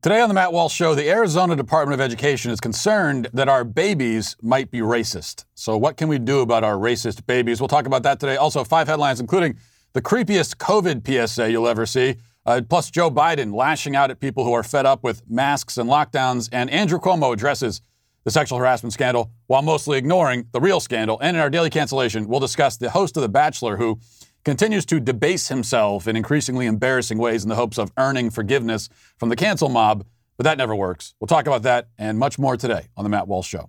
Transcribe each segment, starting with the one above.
Today on the Matt Walsh Show, the Arizona Department of Education is concerned that our babies might be racist. So what can we do about our racist babies? We'll talk about that today. Also, 5 headlines, including the creepiest COVID PSA you'll ever see, plus Joe Biden lashing out at people who are fed up with masks and lockdowns, and Andrew Cuomo addresses the sexual harassment scandal while mostly ignoring the real scandal. And in our daily cancellation, we'll discuss the host of The Bachelor, who continues to debase himself in increasingly embarrassing ways in the hopes of earning forgiveness from the cancel mob, but that never works. We'll talk about that and much more today on The Matt Walsh Show.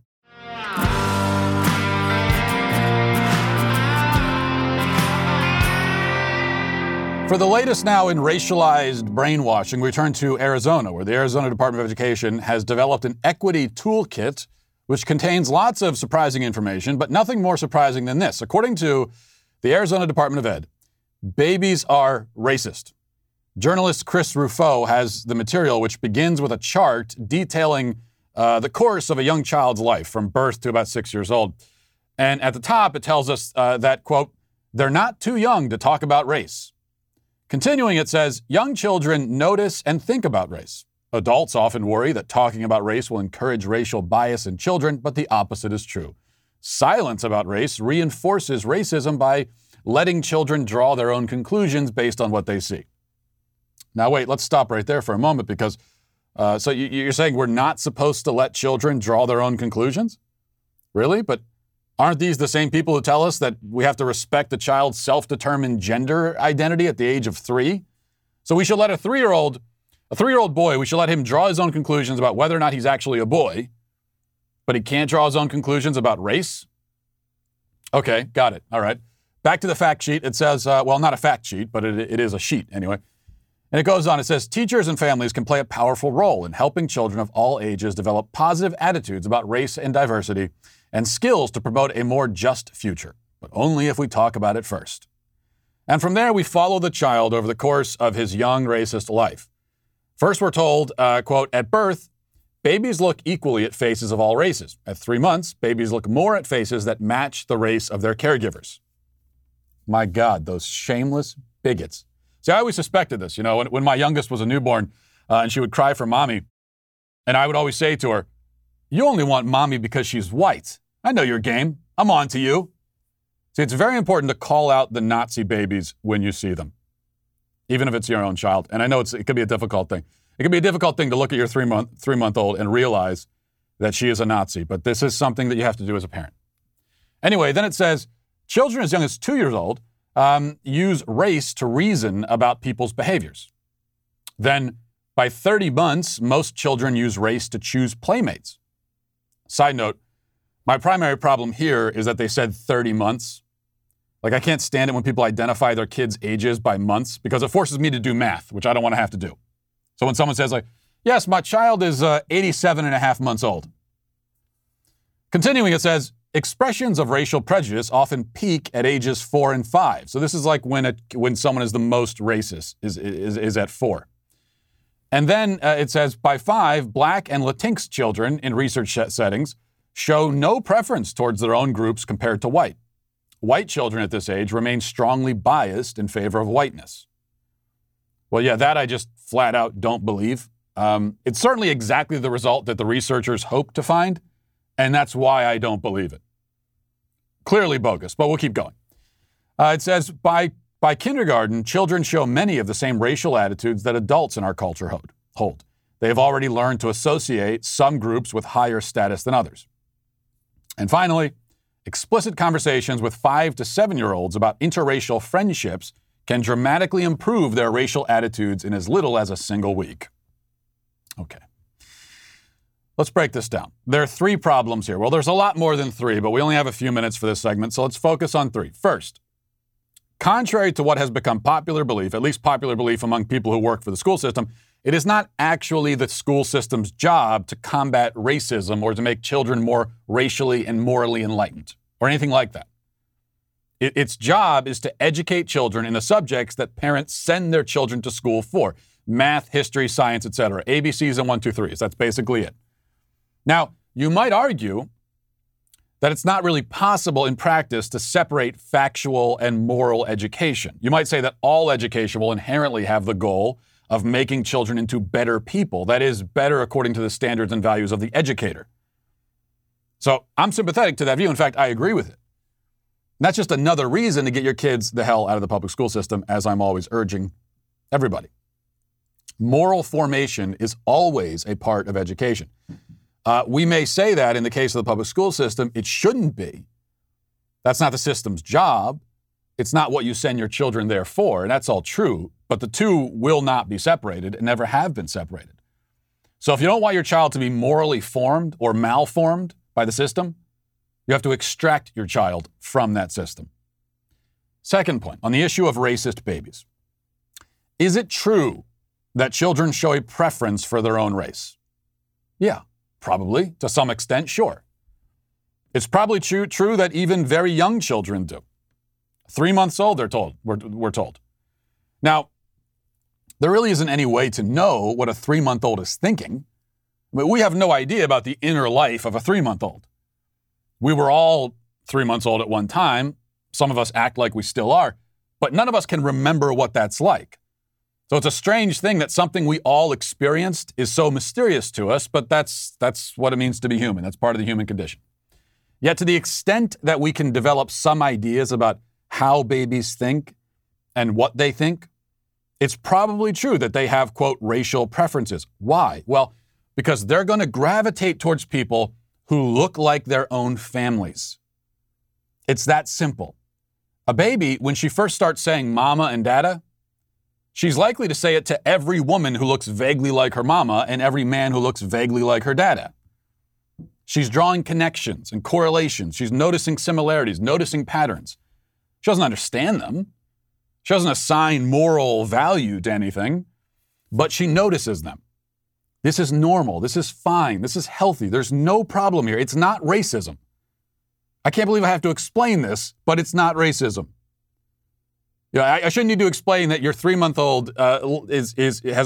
For the latest now in racialized brainwashing, we turn to Arizona, where the Arizona Department of Education has developed an equity toolkit, which contains lots of surprising information, but nothing more surprising than this. According to the Arizona Department of Ed, babies are racist. Journalist Chris Rufo has the material, which begins with a chart detailing the course of a young child's life from birth to about 6 years old. And at the top, it tells us that, quote, they're not too young to talk about race. Continuing, it says, young children notice and think about race. Adults often worry that talking about race will encourage racial bias in children, but the opposite is true. Silence about race reinforces racism by letting children draw their own conclusions based on what they see. Now, wait, let's stop right there for a moment because, so you're saying we're not supposed to let children draw their own conclusions? Really? But aren't these the same people who tell us that we have to respect the child's self-determined gender identity at the age of 3? So we should let a three-year-old boy, we should let him draw his own conclusions about whether or not he's actually a boy, but he can't draw his own conclusions about race? Okay, got it. All right. Back to the fact sheet. It says, well, not a fact sheet, but it is a sheet anyway. And it goes on. It says, teachers and families can play a powerful role in helping children of all ages develop positive attitudes about race and diversity and skills to promote a more just future, but only if we talk about it first. And from there, we follow the child over the course of his young racist life. First, we're told, quote, at birth, babies look equally at faces of all races. At 3 months, babies look more at faces that match the race of their caregivers. My God, those shameless bigots. See, I always suspected this. You know, when my youngest was a newborn and she would cry for mommy, and I would always say to her, you only want mommy because she's white. I know your game. I'm on to you. See, it's very important to call out the Nazi babies when you see them, even if it's your own child. And I know it could be a difficult thing. It can be a difficult thing to look at your three-month-old and realize that she is a Nazi, but this is something that you have to do as a parent. Anyway, then it says, children as young as 2 years old use race to reason about people's behaviors. Then by 30 months, most children use race to choose playmates. Side note, my primary problem here is that they said 30 months. Like, I can't stand it when people identify their kids' ages by months because it forces me to do math, which I don't want to have to do. So when someone says, like, yes, my child is 87 and a half months old. Continuing, it says, expressions of racial prejudice often peak at ages 4 and 5. So this is like when someone is the most racist is at 4. And then it says, by 5, Black and Latinx children in research settings show no preference towards their own groups compared to white. White children at this age remain strongly biased in favor of whiteness. Well, yeah, that I just flat out don't believe. It's certainly exactly the result that the researchers hoped to find, and that's why I don't believe it. Clearly bogus, but we'll keep going. It says, by kindergarten, children show many of the same racial attitudes that adults in our culture hold. They have already learned to associate some groups with higher status than others. And finally, explicit conversations with 5 to 7-year-olds about interracial friendships can dramatically improve their racial attitudes in as little as a single week. Okay. Let's break this down. There are 3 problems here. Well, there's a lot more than 3, but we only have a few minutes for this segment, so let's focus on 3. First, contrary to what has become popular belief, at least popular belief among people who work for the school system, it is not actually the school system's job to combat racism or to make children more racially and morally enlightened or anything like that. Its job is to educate children in the subjects that parents send their children to school for. Math, history, science, etc. ABCs and 1, 2, 3s. That's basically it. Now, you might argue that it's not really possible in practice to separate factual and moral education. You might say that all education will inherently have the goal of making children into better people. That is, better according to the standards and values of the educator. So I'm sympathetic to that view. In fact, I agree with it. And that's just another reason to get your kids the hell out of the public school system, as I'm always urging everybody. Moral formation is always a part of education. We may say that in the case of the public school system, it shouldn't be. That's not the system's job. It's not what you send your children there for, and that's all true, but the two will not be separated and never have been separated. So if you don't want your child to be morally formed or malformed by the system, you have to extract your child from that system. Second point, on the issue of racist babies. Is it true that children show a preference for their own race? Yeah, probably. To some extent, sure. It's probably true that even very young children do. 3 months old, they're told, we're told. Now, there really isn't any way to know what a 3-month-old is thinking. I mean, we have no idea about the inner life of a 3-month-old. We were all 3 months old at one time. Some of us act like we still are, but none of us can remember what that's like. So it's a strange thing that something we all experienced is so mysterious to us, but that's what it means to be human. That's part of the human condition. Yet to the extent that we can develop some ideas about how babies think and what they think, it's probably true that they have, quote, racial preferences. Why? Well, because they're going to gravitate towards people who look like their own families. It's that simple. A baby, when she first starts saying mama and dada, she's likely to say it to every woman who looks vaguely like her mama and every man who looks vaguely like her dada. She's drawing connections and correlations. She's noticing similarities, noticing patterns. She doesn't understand them. She doesn't assign moral value to anything, but she notices them. This is normal. This is fine. This is healthy. There's no problem here. It's not racism. I can't believe I have to explain this, but it's not racism. You know, I shouldn't need to explain that your 3-month-old has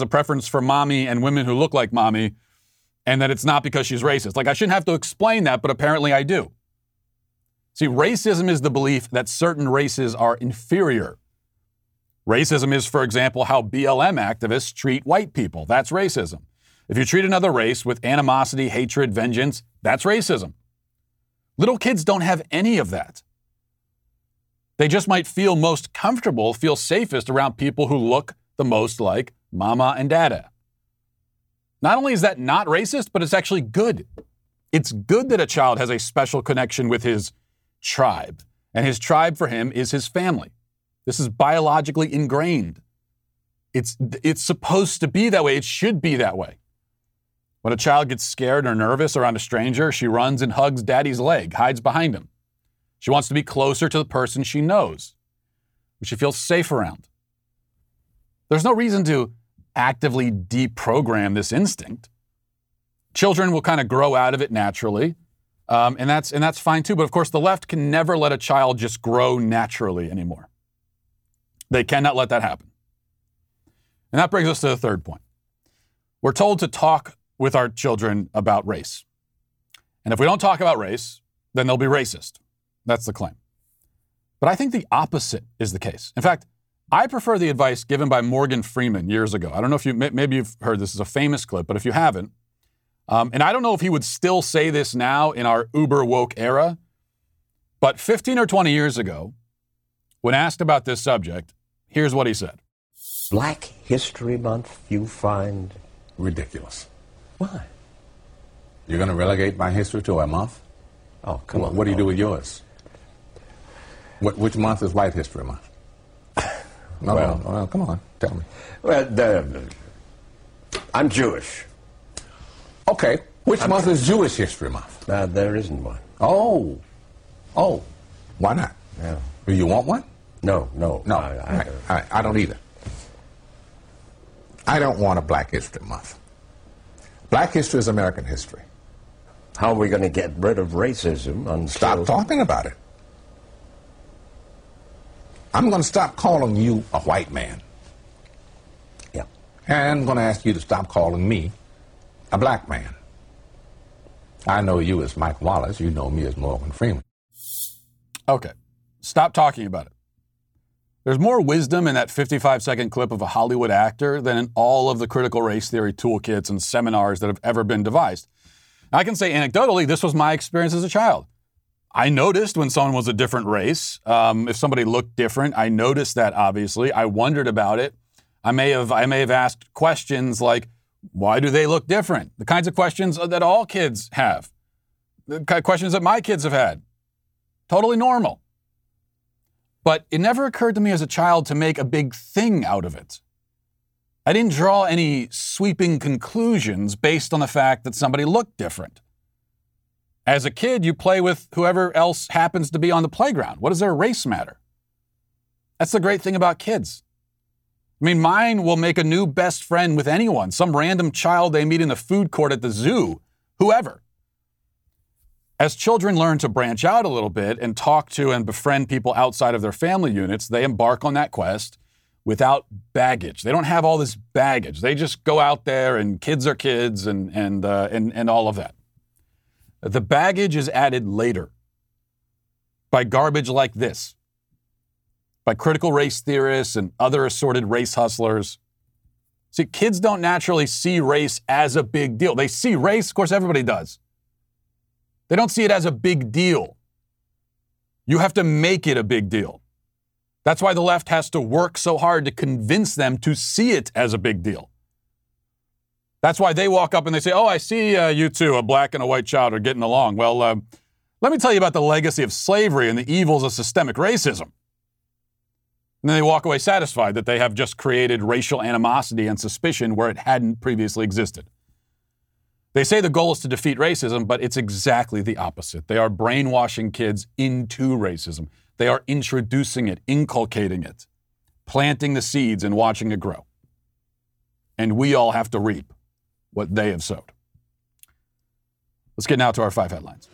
a preference for mommy and women who look like mommy, and that it's not because she's racist. Like, I shouldn't have to explain that, but apparently I do. See, racism is the belief that certain races are inferior. Racism is, for example, how BLM activists treat white people. That's racism. If you treat another race with animosity, hatred, vengeance, that's racism. Little kids don't have any of that. They just might feel most comfortable, feel safest around people who look the most like mama and dada. Not only is that not racist, but it's actually good. It's good that a child has a special connection with his tribe, and his tribe for him is his family. This is biologically ingrained. It's supposed to be that way. It should be that way. When a child gets scared or nervous around a stranger, she runs and hugs daddy's leg, hides behind him. She wants to be closer to the person she knows, who she feels safe around. There's no reason to actively deprogram this instinct. Children will kind of grow out of it naturally, and that's fine too. But of course, the left can never let a child just grow naturally anymore. They cannot let that happen. And that brings us to the third point. We're told to talk with our children about race. And if we don't talk about race, then they'll be racist. That's the claim. But I think the opposite is the case. In fact, I prefer the advice given by Morgan Freeman years ago. I don't know if you've heard this is a famous clip, but if you haven't, and I don't know if he would still say this now in our uber woke era, but 15 or 20 years ago, when asked about this subject, here's what he said. Black History Month you find ridiculous. Why? You're going to relegate my history to a month? Oh, come on. What do you do with yours? Which month is White History Month? No, come on, tell me. Well, I'm Jewish. Okay, which month is Jewish History Month? There isn't one. Oh, why not? Yeah. Do you want one? No. I don't either. I don't want a Black History Month. Black history is American history. How are we going to get rid of racism until... Stop talking about it. I'm going to stop calling you a white man. Yeah. And I'm going to ask you to stop calling me a black man. I know you as Mike Wallace. You know me as Morgan Freeman. Okay. Stop talking about it. There's more wisdom in that 55-second clip of a Hollywood actor than in all of the critical race theory toolkits and seminars that have ever been devised. I can say anecdotally, this was my experience as a child. I noticed when someone was a different race. If somebody looked different, I noticed that, obviously. I wondered about it. I may have asked questions like, why do they look different? The kinds of questions that all kids have. The kind of questions that my kids have had. Totally normal. But it never occurred to me as a child to make a big thing out of it. I didn't draw any sweeping conclusions based on the fact that somebody looked different. As a kid, you play with whoever else happens to be on the playground. What does their race matter? That's the great thing about kids. I mean, mine will make a new best friend with anyone, some random child they meet in the food court at the zoo, whoever. As children learn to branch out a little bit and talk to and befriend people outside of their family units, they embark on that quest without baggage. They don't have all this baggage. They just go out there and kids are kids and all of that. The baggage is added later by garbage like this, by critical race theorists and other assorted race hustlers. See, kids don't naturally see race as a big deal. They see race, of course, everybody does. They don't see it as a big deal. You have to make it a big deal. That's why the left has to work so hard to convince them to see it as a big deal. That's why they walk up and they say, oh, I see you two, a black and a white child, are getting along. Well, let me tell you about the legacy of slavery and the evils of systemic racism. And then they walk away satisfied that they have just created racial animosity and suspicion where it hadn't previously existed. They say the goal is to defeat racism, but it's exactly the opposite. They are brainwashing kids into racism. They are introducing it, inculcating it, planting the seeds and watching it grow. And we all have to reap what they have sowed. Let's get now to our 5 headlines.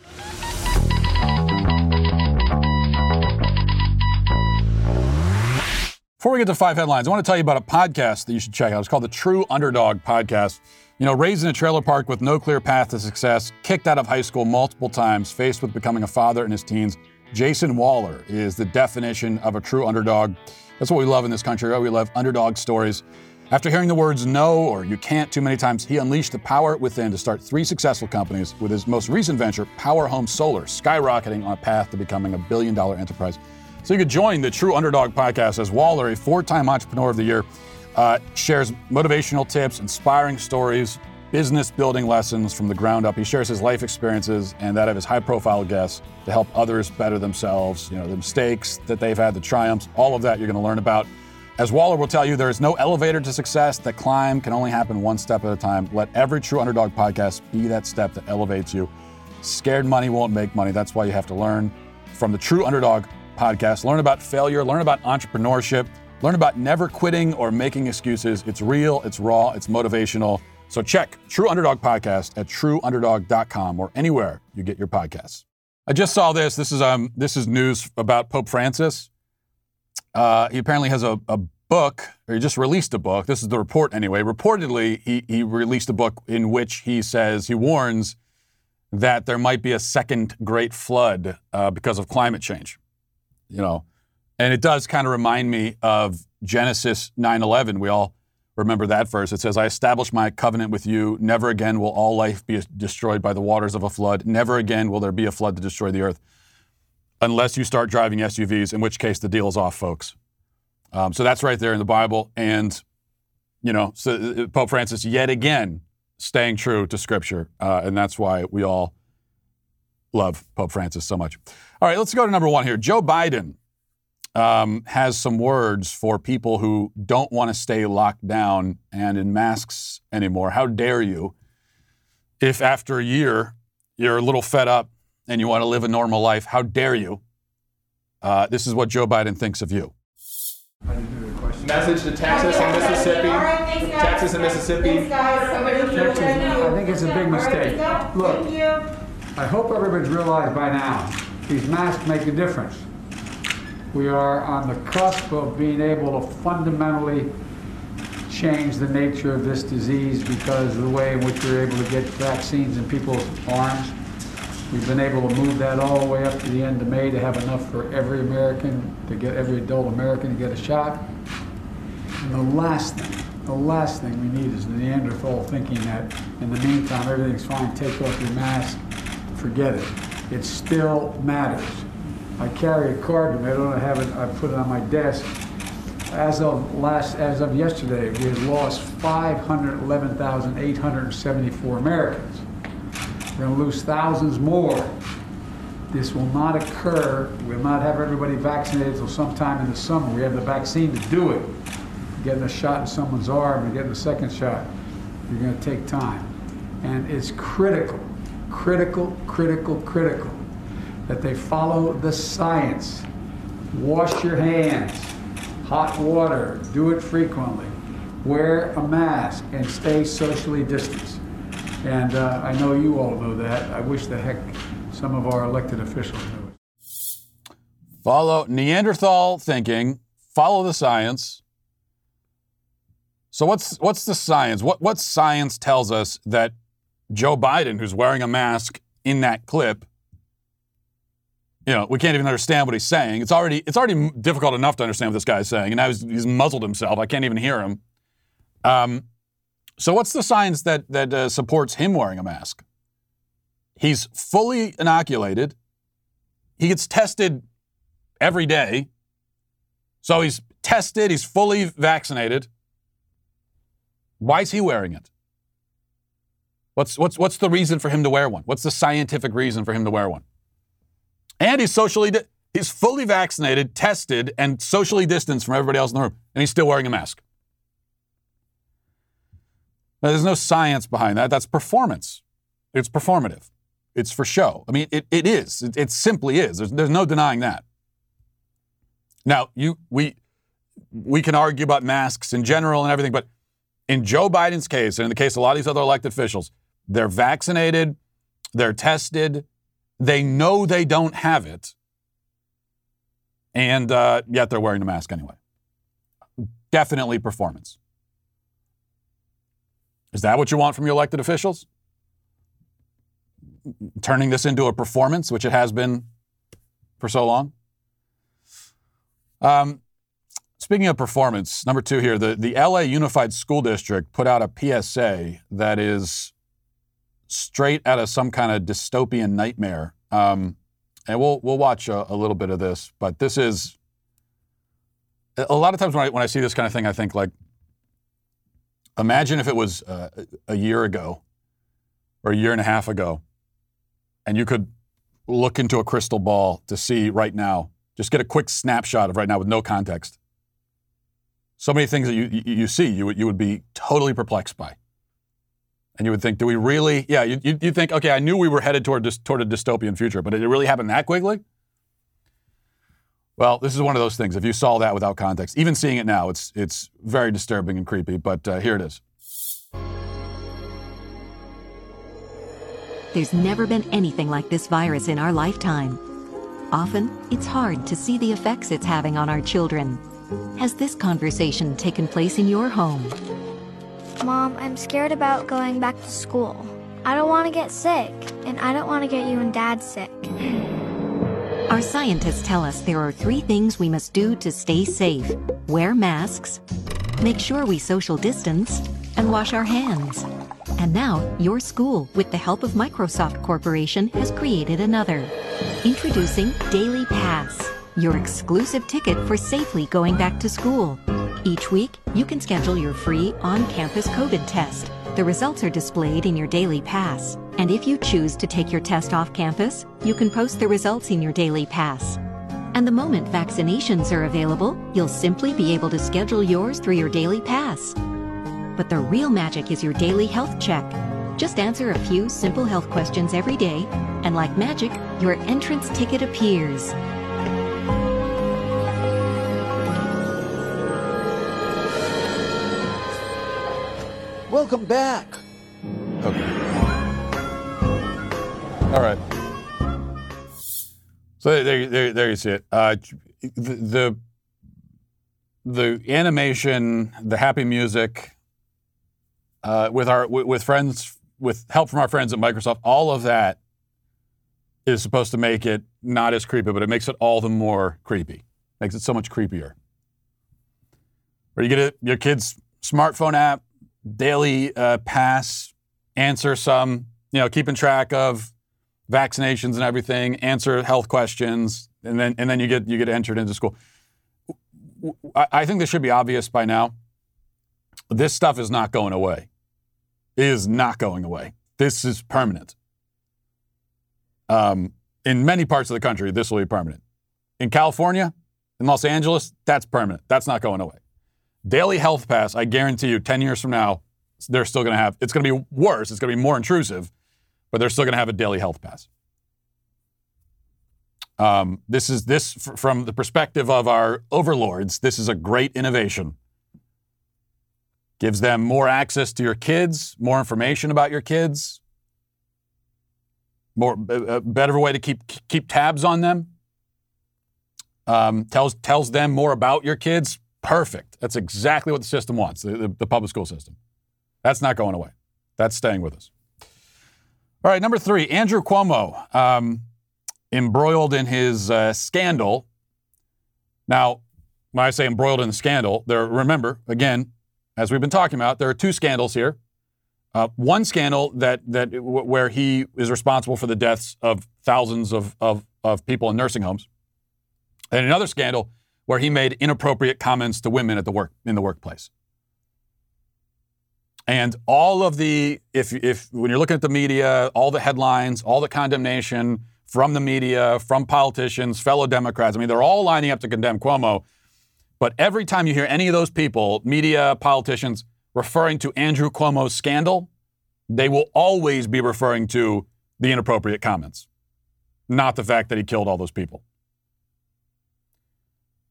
Before we get to 5 headlines, I want to tell you about a podcast that you should check out. It's called the True Underdog Podcast. You know, raised in a trailer park with no clear path to success, kicked out of high school multiple times, faced with becoming a father in his teens, Jason Waller is the definition of a true underdog. That's what we love in this country. We love underdog stories. After hearing the words no or you can't too many times, he unleashed the power within to start 3 successful companies, with his most recent venture, Power Home Solar, skyrocketing on a path to becoming a billion-dollar enterprise. So you could join the True Underdog Podcast as Waller, a 4-time Entrepreneur of the Year, shares motivational tips, inspiring stories, business building lessons from the ground up. He shares his life experiences and that of his high profile guests to help others better themselves. You know, the mistakes that they've had, the triumphs, all of that you're going to learn about. As Waller will tell you, there is no elevator to success. The climb can only happen one step at a time. Let every True Underdog Podcast be that step that elevates you. Scared money won't make money. That's why you have to learn from the True Underdog Podcast. Learn about failure, learn about entrepreneurship. Learn about never quitting or making excuses. It's real, it's raw, it's motivational. So check True Underdog Podcast at trueunderdog.com or anywhere you get your podcasts. I just saw this. This is news about Pope Francis. He apparently has a book, or he just released a book. This is the report anyway. Reportedly, he released a book in which he says, he warns that there might be a second great flood because of climate change. You know, and it does kind of remind me of Genesis 9:11. We all remember that verse. It says, I establish my covenant with you. Never again will all life be destroyed by the waters of a flood. Never again will there be a flood to destroy the earth unless you start driving SUVs, in which case the deal's off, folks. So that's right there in the Bible. And, you know, so Pope Francis, yet again, staying true to Scripture. And that's why we all love Pope Francis so much. All right, let's go to number 1 here. Joe Biden has some words for people who don't want to stay locked down and in masks anymore. How dare you? If after a year you're a little fed up and you want to live a normal life, how dare you? This is what Joe Biden thinks of you. Message to Texas and Mississippi. Texas and Mississippi. I think it's a big mistake. Look, I hope everybody's realized by now these masks make a difference. We are on the cusp of being able to fundamentally change the nature of this disease because of the way in which we're able to get vaccines in people's arms. We've been able to move that all the way up to the end of May to have enough for every American, to get every adult American to get a shot. And the last thing we need is Neanderthal thinking that in the meantime everything's fine, take off your mask, forget it. It still matters. I carry a card with me, I don't have it, I put it on my desk. As of yesterday, we had lost 511,874 Americans. We're going to lose thousands more. This will not occur. We'll not have everybody vaccinated until sometime in the summer. We have the vaccine to do it. Getting a shot in someone's arm and getting a second shot, you're going to take time. And it's critical that they follow the science. Wash your hands, hot water, do it frequently, wear a mask, and stay socially distanced. And I know you all know that. I wish the heck some of our elected officials knew it. Follow Neanderthal thinking, follow the science. So what's the science? What science tells us that Joe Biden, who's wearing a mask in that clip, you know, we can't even understand what he's saying. It's already difficult enough to understand what this guy's saying, and now he's muzzled himself. I can't even hear him. So what's the science that supports him wearing a mask? He's fully inoculated. He gets tested every day. So he's tested. He's fully vaccinated. Why is he wearing it? What's the reason for him to wear one? What's the scientific reason for him to wear one? And he's fully vaccinated, tested, and socially distanced from everybody else in the room, and he's still wearing a mask. Now, there's no science behind that. That's performance. It's performative. It's for show. I mean, it is. It simply is. There's no denying that. Now, we can argue about masks in general and everything, but in Joe Biden's case, and in the case of a lot of these other elected officials, they're vaccinated, they're tested, they know they don't have it, and yet they're wearing a mask anyway. Definitely performance. Is that what you want from your elected officials? Turning this into a performance, which it has been for so long? Speaking of performance, number two here, the LA Unified School District put out a PSA that is straight out of some kind of dystopian nightmare. And we'll watch a little bit of this, but this is, a lot of times when I see this kind of thing, I think like, imagine if it was a year ago or a year and a half ago, and you could look into a crystal ball to see right now, just get a quick snapshot of right now with no context. So many things that you see, you would be totally perplexed by. And you would think, do we really? Yeah, you think, okay, I knew we were headed toward a dystopian future, but did it really happen that quickly? Well, this is one of those things. If you saw that without context, even seeing it now, it's very disturbing and creepy, but here it is. There's never been anything like this virus in our lifetime. Often, it's hard to see the effects it's having on our children. Has this conversation taken place in your home? Mom, I'm scared about going back to school. I don't want to get sick, and I don't want to get you and Dad sick. Our scientists tell us there are three things we must do to stay safe. Wear masks, make sure we social distance, and wash our hands. And now, your school, with the help of Microsoft Corporation, has created another. Introducing Daily Pass. Your exclusive ticket for safely going back to school. Each week, you can schedule your free on-campus COVID test. The results are displayed in your Daily Pass. And if you choose to take your test off campus, you can post the results in your Daily Pass. And the moment vaccinations are available, you'll simply be able to schedule yours through your Daily Pass. But the real magic is your daily health check. Just answer a few simple health questions every day, and like magic, your entrance ticket appears. Welcome back. Okay. All right. So there you see it. The animation, the happy music, with help from our friends at Microsoft, all of that is supposed to make it not as creepy, but it makes it all the more creepy. Makes it so much creepier. Or you get your kid's smartphone app, daily pass, answer some, keeping track of vaccinations and everything, answer health questions, and then you get entered into school. I think this should be obvious by now. This stuff is not going away. It is not going away. This is permanent. In many parts of the country, this will be permanent. In California, in Los Angeles, that's permanent. That's not going away. Daily health pass, I guarantee you, 10 years from now, they're still going to have, it's going to be worse, it's going to be more intrusive, but they're still going to have a daily health pass. From the perspective of our overlords, this is a great innovation. Gives them more access to your kids, more information about your kids, a better way to keep tabs on them. Tells them more about your kids. Perfect. That's exactly what the system wants, the public school system. That's not going away. That's staying with us. All right, number three, Andrew Cuomo, embroiled in his scandal. Now, when I say embroiled in the scandal, remember, again, as we've been talking about, there are two scandals here. One scandal where he is responsible for the deaths of thousands of people in nursing homes, and another scandal where he made inappropriate comments to women in the workplace. And all of the, when you're looking at the media, all the headlines, all the condemnation from the media, from politicians, fellow Democrats, I mean, they're all lining up to condemn Cuomo. But every time you hear any of those people, media, politicians, referring to Andrew Cuomo's scandal, they will always be referring to the inappropriate comments, not the fact that he killed all those people.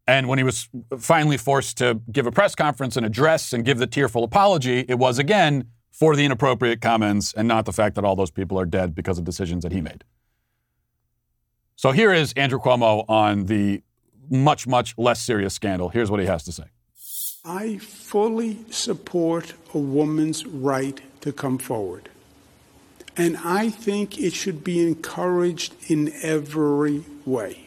And when he was finally forced to give a press conference and address and give the tearful apology, it was, again, for the inappropriate comments and not the fact that all those people are dead because of decisions that he made. So here is Andrew Cuomo on the much, much less serious scandal. Here's what he has to say. I fully support a woman's right to come forward. And I think it should be encouraged in every way.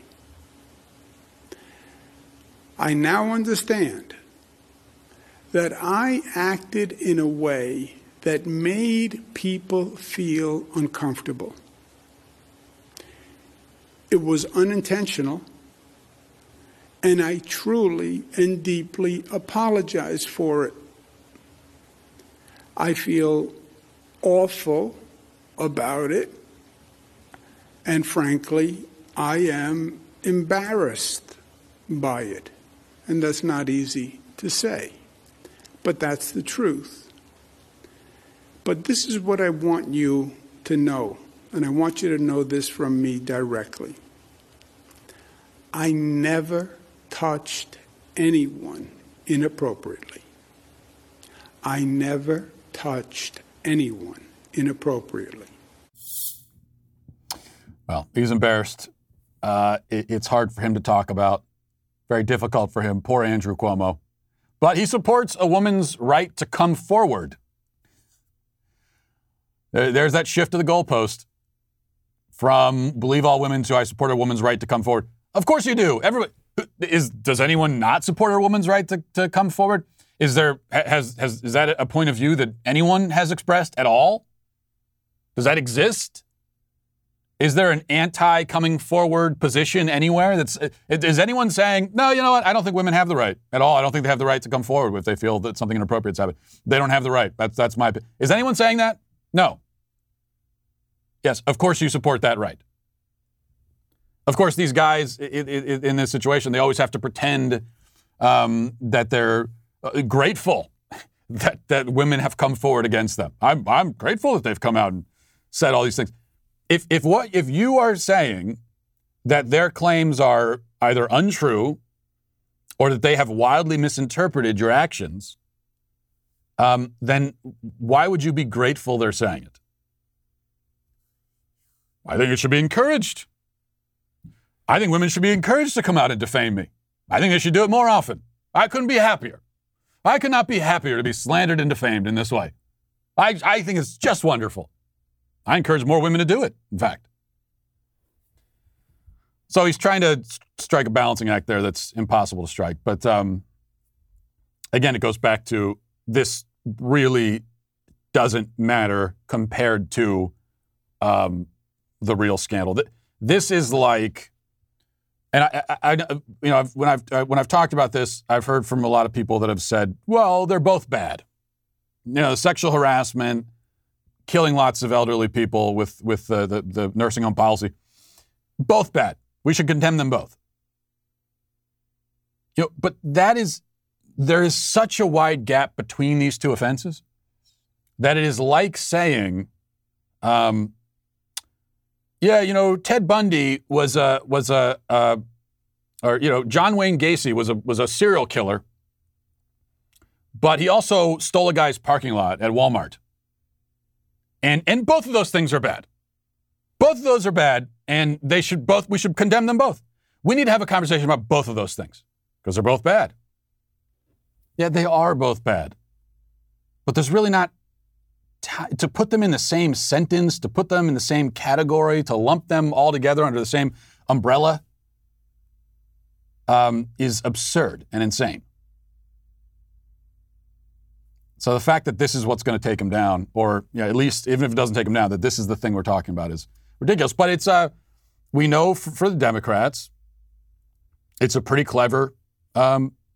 I now understand that I acted in a way that made people feel uncomfortable. It was unintentional, and I truly and deeply apologize for it. I feel awful about it, and frankly, I am embarrassed by it. And that's not easy to say, but that's the truth. But this is what I want you to know, and I want you to know this from me directly. I never touched anyone inappropriately. I never touched anyone inappropriately. Well, he's embarrassed. It's hard for him to talk about. Very difficult for him, poor Andrew Cuomo. But he supports a woman's right to come forward. There's that shift of the goalpost from believe all women to I support a woman's right to come forward. Of course you do. Everybody does anyone not support a woman's right to come forward? Is that a point of view that anyone has expressed at all? Does that exist? Is there an anti-coming forward position anywhere? Is anyone saying, no, you know what? I don't think women have the right at all. I don't think they have the right to come forward if they feel that something inappropriate's happened. They don't have the right. That's my opinion. Is anyone saying that? No. Yes, of course you support that right. Of course, these guys in this situation, they always have to pretend that they're grateful that women have come forward against them. I'm grateful that they've come out and said all these things. If you are saying that their claims are either untrue or that they have wildly misinterpreted your actions, then why would you be grateful they're saying it? I think it should be encouraged. I think women should be encouraged to come out and defame me. I think they should do it more often. I couldn't be happier. I could not be happier to be slandered and defamed in this way. I think it's just wonderful. I encourage more women to do it, in fact. So he's trying to strike a balancing act there that's impossible to strike. But again, it goes back to this really doesn't matter compared to the real scandal. This is like, and I you know, when I've talked about this, I've heard from a lot of people that have said, well, they're both bad. You know, the sexual harassment, killing lots of elderly people with the nursing home policy, both bad. We should condemn them both. You know, but that is, there is such a wide gap between these two offenses that it is like saying, yeah, you know, Ted Bundy was you know, John Wayne Gacy was a serial killer, but he also stole a guy's parking lot at Walmart. And both of those things are bad. Both of those are bad, and we should condemn them both. We need to have a conversation about both of those things because they're both bad. Yeah, they are both bad. But there's really not to put them in the same sentence, to put them in the same category, to lump them all together under the same umbrella is absurd and insane. So the fact that this is what's going to take him down, or you know, at least even if it doesn't take him down, that this is the thing we're talking about is ridiculous. But it's we know for the Democrats, it's a pretty clever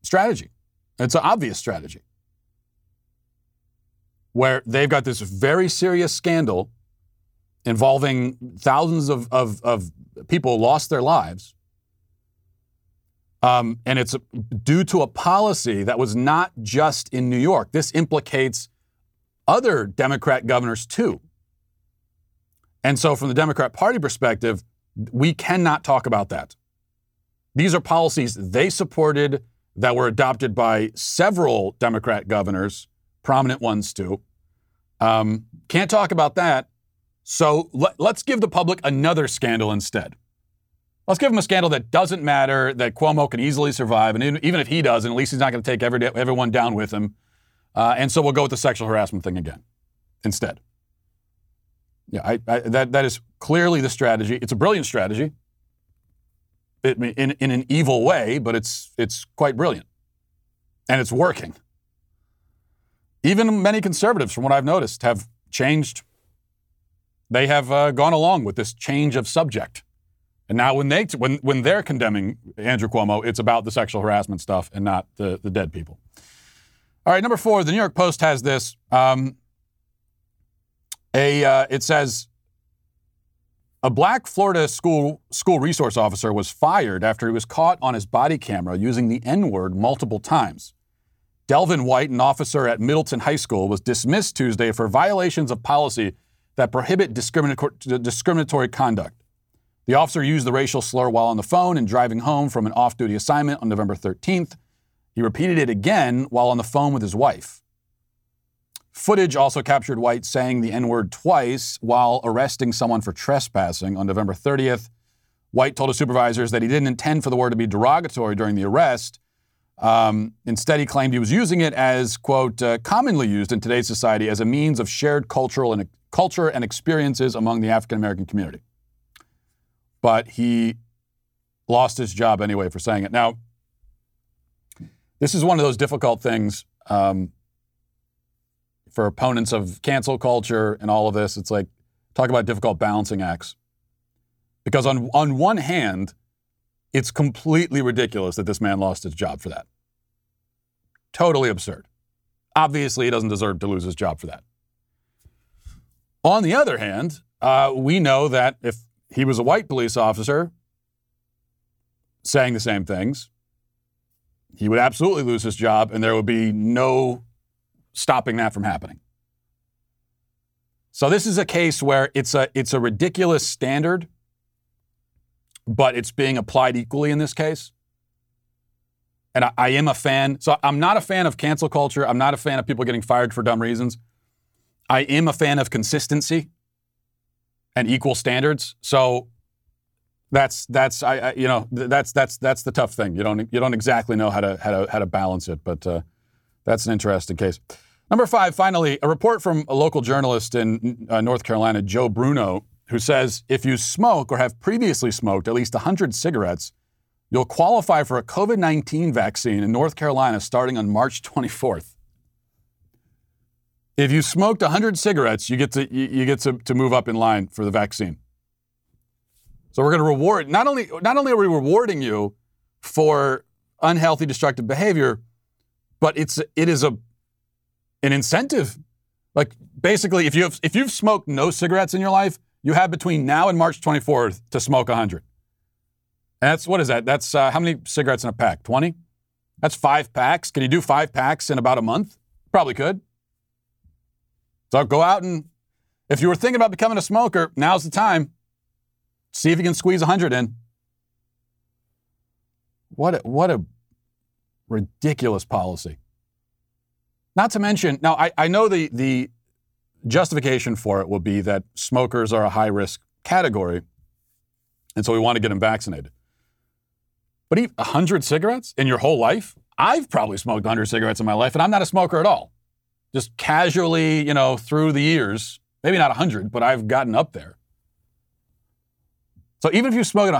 strategy. It's an obvious strategy where they've got this very serious scandal involving thousands of people lost their lives. And it's due to a policy that was not just in New York. This implicates other Democrat governors too. And so from the Democrat Party perspective, we cannot talk about that. These are policies they supported that were adopted by several Democrat governors, prominent ones too. Can't talk about that. So let's give the public another scandal instead. Let's give him a scandal that doesn't matter, that Cuomo can easily survive. And even if he doesn't, at least he's not going to take everyone down with him. And so we'll go with the sexual harassment thing again instead. Yeah, that is clearly the strategy. It's a brilliant strategy in an evil way, but it's quite brilliant. And it's working. Even many conservatives, from what I've noticed, have changed. They have gone along with this change of subject. And now when they're condemning Andrew Cuomo, it's about the sexual harassment stuff and not the dead people. All right, number 4, the New York Post has this. It says, a black Florida school resource officer was fired after he was caught on his body camera using the N-word multiple times. Delvin White, an officer at Middleton High School, was dismissed Tuesday for violations of policy that prohibit discriminatory conduct. The officer used the racial slur while on the phone and driving home from an off-duty assignment on November 13th. He repeated it again while on the phone with his wife. Footage also captured White saying the N-word twice while arresting someone for trespassing on November 30th. White told his supervisors that he didn't intend for the word to be derogatory during the arrest. Instead, he claimed he was using it as, quote, commonly used in today's society as a means of shared culture and experiences among the African-American community. But he lost his job anyway for saying it. Now, this is one of those difficult things for opponents of cancel culture and all of this. It's like, talk about difficult balancing acts. Because on one hand, it's completely ridiculous that this man lost his job for that. Totally absurd. Obviously, he doesn't deserve to lose his job for that. On the other hand, we know that if he was a white police officer saying the same things, he would absolutely lose his job, and there would be no stopping that from happening. So this is a case where it's a ridiculous standard, but it's being applied equally in this case. And I am a fan. So I'm not a fan of cancel culture. I'm not a fan of people getting fired for dumb reasons. I am a fan of consistency and equal standards. So that's the tough thing. You don't exactly know how to balance it, but that's an interesting case. Number 5, finally, a report from a local journalist in North Carolina, Joe Bruno, who says if you smoke or have previously smoked at least 100 cigarettes, you'll qualify for a COVID-19 vaccine in North Carolina starting on March 24th. If you smoked 100 cigarettes, you get to move up in line for the vaccine. So we're going to reward, not only are we rewarding you for unhealthy, destructive behavior, but it is an incentive. Like basically, if you've smoked no cigarettes in your life, you have between now and March 24th to smoke 100. And that's, what is that? That's how many cigarettes in a pack? 20? That's 5 packs. Can you do 5 packs in about a month? Probably could. So go out and if you were thinking about becoming a smoker, now's the time. See if you can squeeze 100 in. What a ridiculous policy. Not to mention, now I know the justification for it will be that smokers are a high-risk category, and so we want to get them vaccinated. But 100 cigarettes in your whole life? I've probably smoked 100 cigarettes in my life, and I'm not a smoker at all. Just casually, through the years, maybe not 100, but I've gotten up there. So even if you've smoked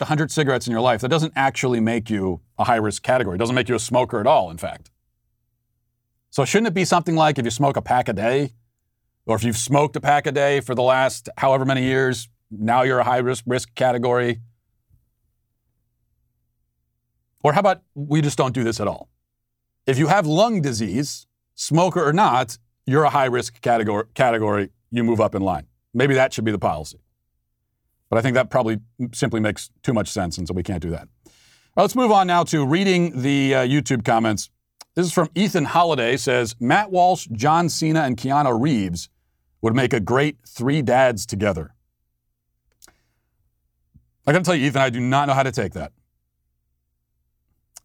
100 cigarettes in your life, that doesn't actually make you a high-risk category. It doesn't make you a smoker at all, in fact. So shouldn't it be something like if you smoke a pack a day, or if you've smoked a pack a day for the last however many years, now you're a high-risk category? Or how about we just don't do this at all? If you have lung disease, smoker or not, you're a high-risk category. You move up in line. Maybe that should be the policy. But I think that probably simply makes too much sense, and so we can't do that. Well, let's move on now to reading the YouTube comments. This is from Ethan Holiday, says, Matt Walsh, John Cena, and Keanu Reeves would make a great three dads together. I got to tell you, Ethan, I do not know how to take that.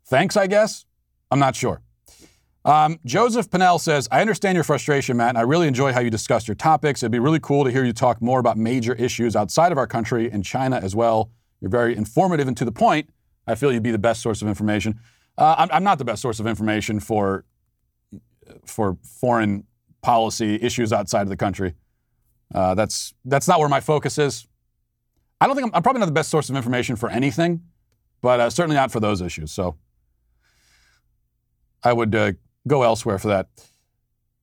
Thanks, I guess. I'm not sure. Joseph Pinnell says, I understand your frustration, Matt, and I really enjoy how you discussed your topics. It'd be really cool to hear you talk more about major issues outside of our country and China as well. You're very informative and to the point. I feel you'd be the best source of information. I'm not the best source of information for foreign policy issues outside of the country. That's not where my focus is. I don't think I'm probably not the best source of information for anything, but certainly not for those issues. So I would go elsewhere for that.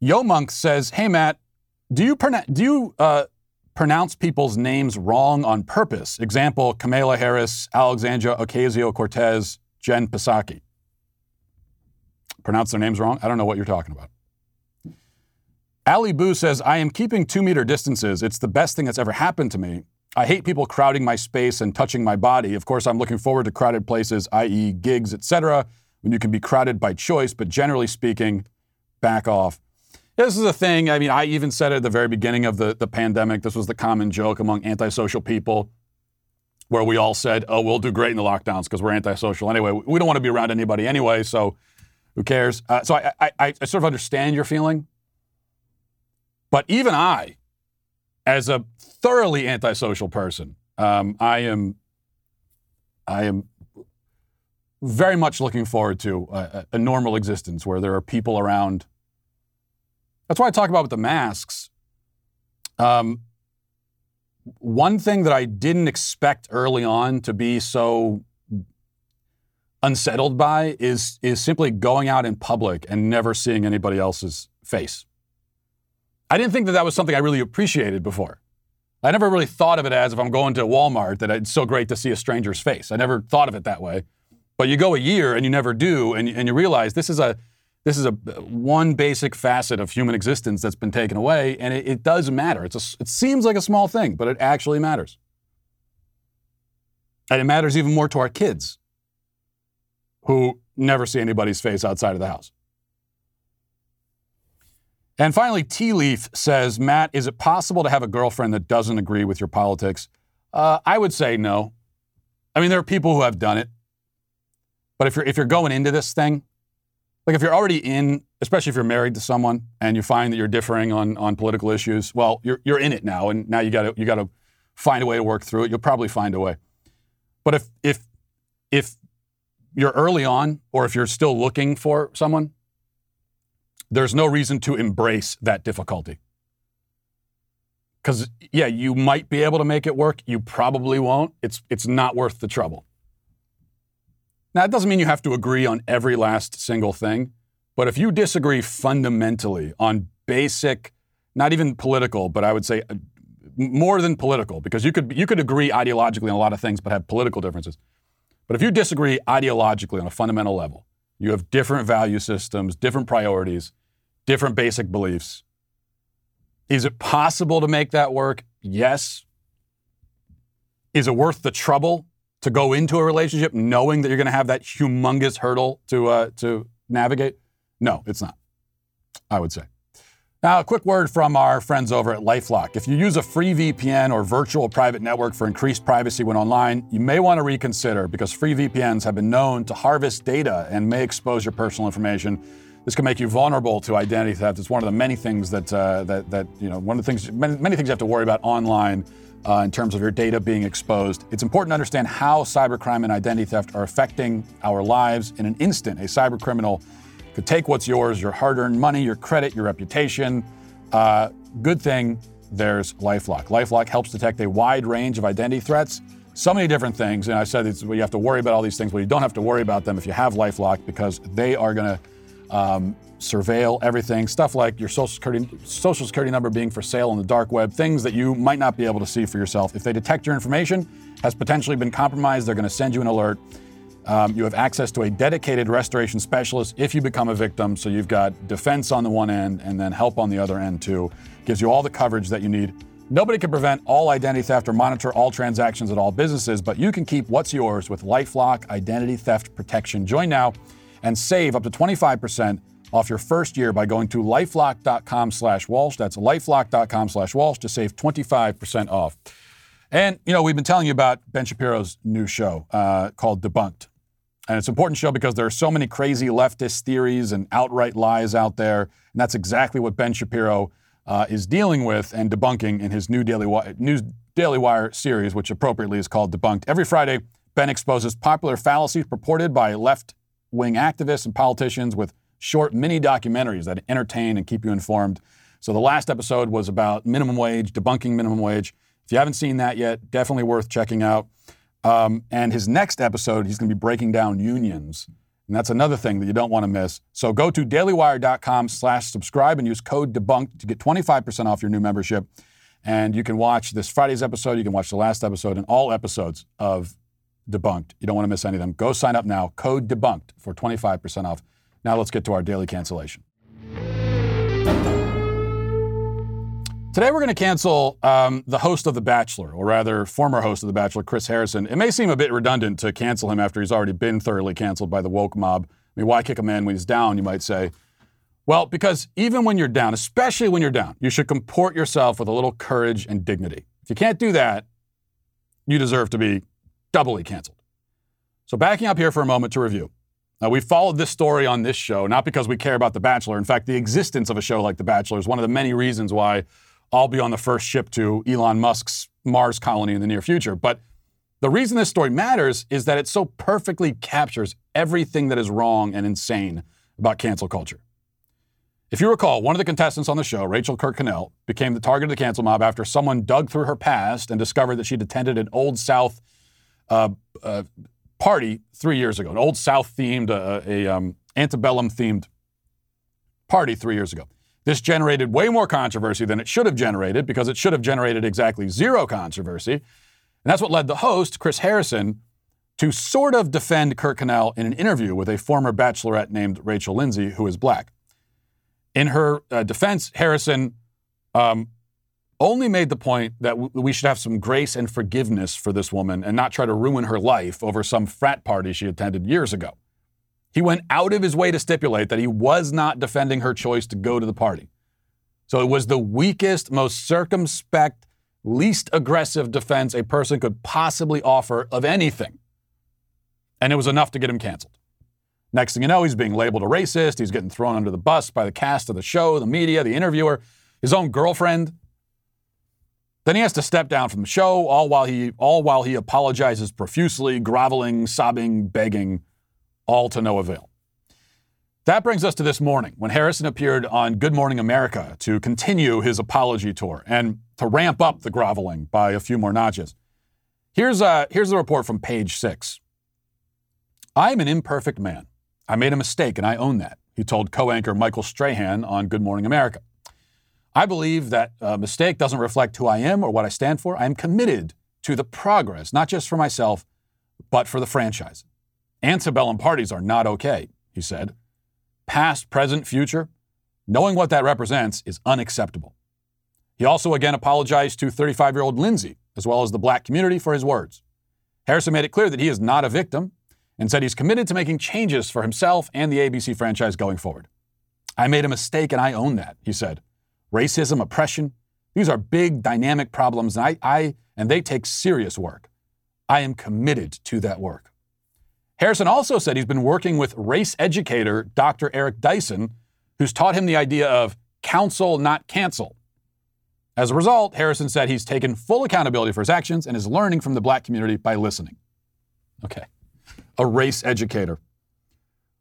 Yo Monk says, hey, Matt, do you pronounce people's names wrong on purpose? Example, Kamala Harris, Alexandria Ocasio Cortez, Jen Psaki. Pronounce their names wrong? I don't know what you're talking about. Ali Boo says, I am keeping 2-meter distances. It's the best thing that's ever happened to me. I hate people crowding my space and touching my body. Of course, I'm looking forward to crowded places, i.e. gigs, etc., when you can be crowded by choice, but generally speaking, back off. This is a thing. I mean, I even said it at the very beginning of the pandemic. This was the common joke among antisocial people where we all said, oh, we'll do great in the lockdowns because we're antisocial anyway. We don't want to be around anybody anyway, so who cares? So I sort of understand your feeling. But even I, as a thoroughly antisocial person, I am very much looking forward to a normal existence where there are people around. That's why I talk about with the masks. One thing that I didn't expect early on to be so unsettled by is simply going out in public and never seeing anybody else's face. I didn't think that was something I really appreciated before. I never really thought of it as if I'm going to Walmart that it's so great to see a stranger's face. I never thought of it that way. But you go a year and you never do, and you realize this is a one basic facet of human existence that's been taken away, and it does matter. It seems like a small thing, but it actually matters, and it matters even more to our kids, who never see anybody's face outside of the house. And finally, Tea Leaf says, Matt, is it possible to have a girlfriend that doesn't agree with your politics? I would say no. I mean, there are people who have done it. But if you're going into this thing, like if you're already in, especially if you're married to someone and you find that you're differing on political issues, well, you're in it now, and now you gotta find a way to work through it. You'll probably find a way. But if you're early on, or if you're still looking for someone, there's no reason to embrace that difficulty. Because, yeah, you might be able to make it work. You probably won't. It's not worth the trouble. Now, it doesn't mean you have to agree on every last single thing. But if you disagree fundamentally on basic, not even political, but I would say more than political, because you could agree ideologically on a lot of things but have political differences. But if you disagree ideologically on a fundamental level, you have different value systems, different priorities, different basic beliefs. Is it possible to make that work? Yes. Is it worth the trouble to go into a relationship knowing that you're going to have that humongous hurdle to navigate? No, it's not, I would say. Now, a quick word from our friends over at LifeLock. If you use a free VPN or virtual private network for increased privacy when online, you may want to reconsider because free VPNs have been known to harvest data and may expose your personal information. This can make you vulnerable to identity theft. It's one of the many things that you have to worry about online in terms of your data being exposed. It's important to understand how cybercrime and identity theft are affecting our lives. In an instant, a cybercriminal could take what's yours, your hard-earned money, your credit, your reputation. Good thing there's LifeLock. LifeLock helps detect a wide range of identity threats. So many different things. And I said you have to worry about all these things. Well, you don't have to worry about them if you have LifeLock because they are going to surveil everything, stuff like your social security number being for sale on the dark web, things that you might not be able to see for yourself. If they detect your information has potentially been compromised, they're going to send you an alert. You have access to a dedicated restoration specialist if you become a victim. So you've got defense on the one end and then help on the other end too. Gives you all the coverage that you need. Nobody can prevent all identity theft or monitor all transactions at all businesses, but you can keep what's yours with LifeLock Identity Theft Protection. Join now and save up to 25% off your first year by going to lifelock.com/Walsh. That's lifelock.com/Walsh to save 25% off. And, you know, we've been telling you about Ben Shapiro's new show called Debunked. And it's an important show because there are so many crazy leftist theories and outright lies out there. And that's exactly what Ben Shapiro is dealing with and debunking in his new Daily Wire series, which appropriately is called Debunked. Every Friday, Ben exposes popular fallacies purported by left-wing activists and politicians with short mini-documentaries that entertain and keep you informed. So the last episode was about minimum wage, debunking minimum wage. If you haven't seen that yet, definitely worth checking out. And his next episode, he's going to be breaking down unions. And that's another thing that you don't want to miss. So go to dailywire.com/subscribe and use code DEBUNKED to get 25% off your new membership. And you can watch this Friday's episode. You can watch the last episode and all episodes of Debunked. You don't want to miss any of them. Go sign up now. Code DEBUNKED for 25% off. Now let's get to our daily cancellation. Today we're going to cancel the host of The Bachelor, or rather former host of The Bachelor, Chris Harrison. It may seem a bit redundant to cancel him after he's already been thoroughly canceled by the woke mob. I mean, why kick a man when he's down, you might say. Well, because even when you're down, especially when you're down, you should comport yourself with a little courage and dignity. If you can't do that, you deserve to be doubly canceled. So backing up here for a moment to review. Now, we followed this story on this show, not because we care about The Bachelor. In fact, the existence of a show like The Bachelor is one of the many reasons why I'll be on the first ship to Elon Musk's Mars colony in the near future. But the reason this story matters is that it so perfectly captures everything that is wrong and insane about cancel culture. If you recall, one of the contestants on the show, Rachel Kirkconnell, became the target of the cancel mob after someone dug through her past and discovered that she'd attended an Old South party 3 years ago, an Old South-themed, antebellum-themed party 3 years ago. This generated way more controversy than it should have generated because it should have generated exactly zero controversy. And that's what led the host, Chris Harrison, to sort of defend Kirkconnell in an interview with a former bachelorette named Rachel Lindsay, who is black. In her defense, Harrison only made the point that we should have some grace and forgiveness for this woman and not try to ruin her life over some frat party she attended years ago. He went out of his way to stipulate that he was not defending her choice to go to the party. So it was the weakest, most circumspect, least aggressive defense a person could possibly offer of anything. And it was enough to get him canceled. Next thing you know, he's being labeled a racist. He's getting thrown under the bus by the cast of the show, the media, the interviewer, his own girlfriend. Then he has to step down from the show, all while he apologizes profusely, groveling, sobbing, begging. All to no avail. That brings us to this morning when Harrison appeared on Good Morning America to continue his apology tour. And to ramp up the groveling by a few more notches. Here's the report from Page Six. I am an imperfect man. I made a mistake, and I own that, he told co-anchor Michael Strahan on Good Morning America. I believe that a mistake doesn't reflect who I am or what I stand for. I am committed to the progress, not just for myself, but for the franchise. Antebellum parties are not okay, he said. Past, present, future, knowing what that represents is unacceptable. He also again apologized to 35-year-old Lindsay, as well as the black community, for his words. Harrison made it clear that he is not a victim and said he's committed to making changes for himself and the ABC franchise going forward. I made a mistake and I own that, he said. Racism, oppression, these are big, dynamic problems, and they take serious work. I am committed to that work. Harrison also said he's been working with race educator Dr. Eric Dyson, who's taught him the idea of counsel, not cancel. As a result, Harrison said he's taken full accountability for his actions and is learning from the black community by listening. Okay. A race educator.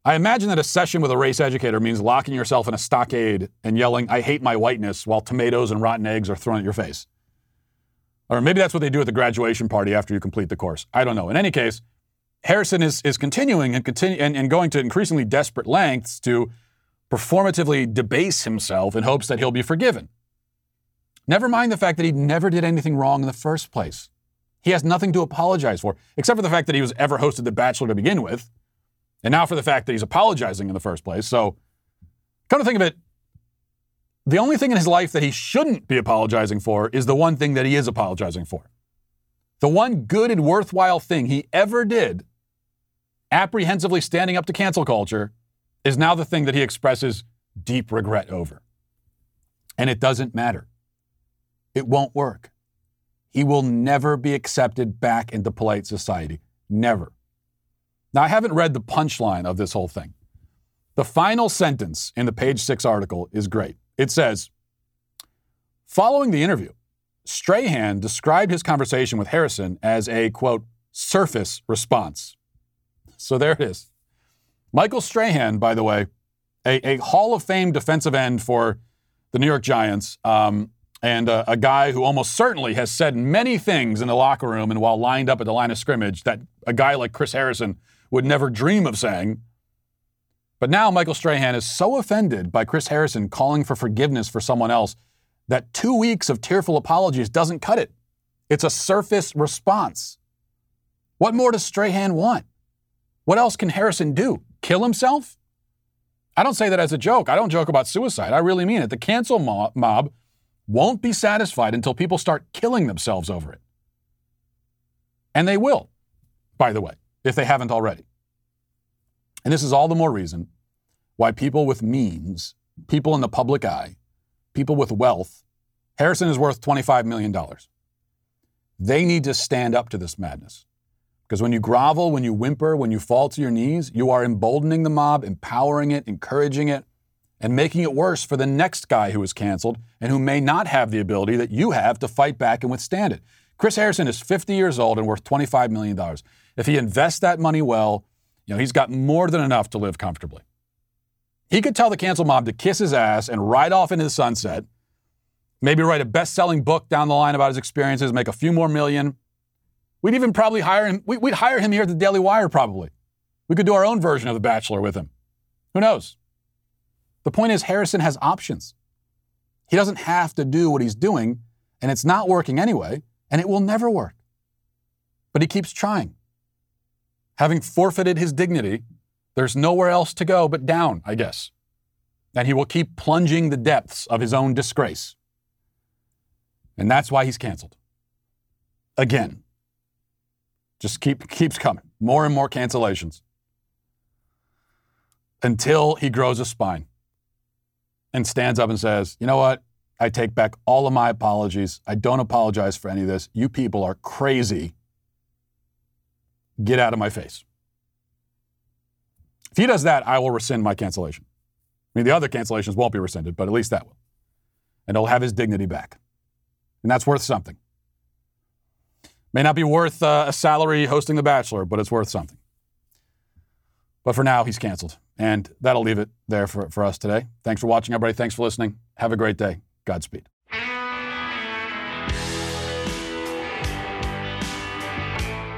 I imagine that a session with a race educator means locking yourself in a stockade and yelling, I hate my whiteness, while tomatoes and rotten eggs are thrown at your face. Or maybe that's what they do at the graduation party after you complete the course. I don't know. In any case, Harrison is continuing and going to increasingly desperate lengths to performatively debase himself in hopes that he'll be forgiven. Never mind the fact that he never did anything wrong in the first place. He has nothing to apologize for, except for the fact that he was ever hosted The Bachelor to begin with, and now for the fact that he's apologizing in the first place. So, come to think of it, the only thing in his life that he shouldn't be apologizing for is the one thing that he is apologizing for. The one good and worthwhile thing he ever did, apprehensively standing up to cancel culture, is now the thing that he expresses deep regret over. And it doesn't matter. It won't work. He will never be accepted back into polite society. Never. Now, I haven't read the punchline of this whole thing. The final sentence in the Page Six article is great. It says, following the interview, Strahan described his conversation with Harrison as a, quote, surface response. So there it is. Michael Strahan, by the way, a Hall of Fame defensive end for the New York Giants, and a guy who almost certainly has said many things in the locker room and while lined up at the line of scrimmage that a guy like Chris Harrison would never dream of saying. But now Michael Strahan is so offended by Chris Harrison calling for forgiveness for someone else that 2 weeks of tearful apologies doesn't cut it. It's a surface response. What more does Strahan want? What else can Harrison do? Kill himself? I don't say that as a joke. I don't joke about suicide. I really mean it. The cancel mob won't be satisfied until people start killing themselves over it. And they will, by the way, if they haven't already. And this is all the more reason why people with means, people in the public eye, people with wealth, Harrison is worth $25 million. They need to stand up to this madness. Because when you grovel, when you whimper, when you fall to your knees, you are emboldening the mob, empowering it, encouraging it, and making it worse for the next guy who is canceled and who may not have the ability that you have to fight back and withstand it. Chris Harrison is 50 years old and worth $25 million. If he invests that money well, you know, he's got more than enough to live comfortably. He could tell the cancel mob to kiss his ass and ride off into the sunset, maybe write a best-selling book down the line about his experiences, make a few more million. We'd even probably hire him. We'd hire him here at the Daily Wire, probably. We could do our own version of The Bachelor with him. Who knows? The point is, Harrison has options. He doesn't have to do what he's doing, and it's not working anyway, and it will never work. But he keeps trying. Having forfeited his dignity, there's nowhere else to go but down, I guess. And he will keep plunging the depths of his own disgrace. And that's why he's canceled. Again. Just keeps coming. More and more cancellations. Until he grows a spine and stands up and says, you know what? I take back all of my apologies. I don't apologize for any of this. You people are crazy. Get out of my face. If he does that, I will rescind my cancellation. I mean, the other cancellations won't be rescinded, but at least that will. And he'll have his dignity back. And that's worth something. May not be worth a salary hosting The Bachelor, but it's worth something. But for now, he's canceled. And that'll leave it there for us today. Thanks for watching, everybody. Thanks for listening. Have a great day. Godspeed.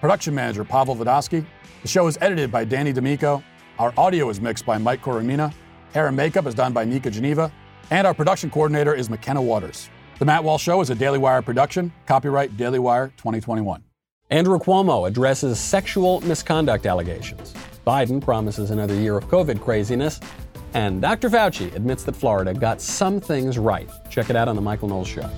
Production manager Pavel Vodosky. The show is edited by Danny D'Amico. Our audio is mixed by Mike Coromina. Hair and makeup is done by Nika Geneva. And our production coordinator is McKenna Waters. The Matt Walsh Show is a Daily Wire production. Copyright Daily Wire 2021. Andrew Cuomo addresses sexual misconduct allegations. Biden promises another year of COVID craziness. And Dr. Fauci admits that Florida got some things right. Check it out on The Michael Knowles Show.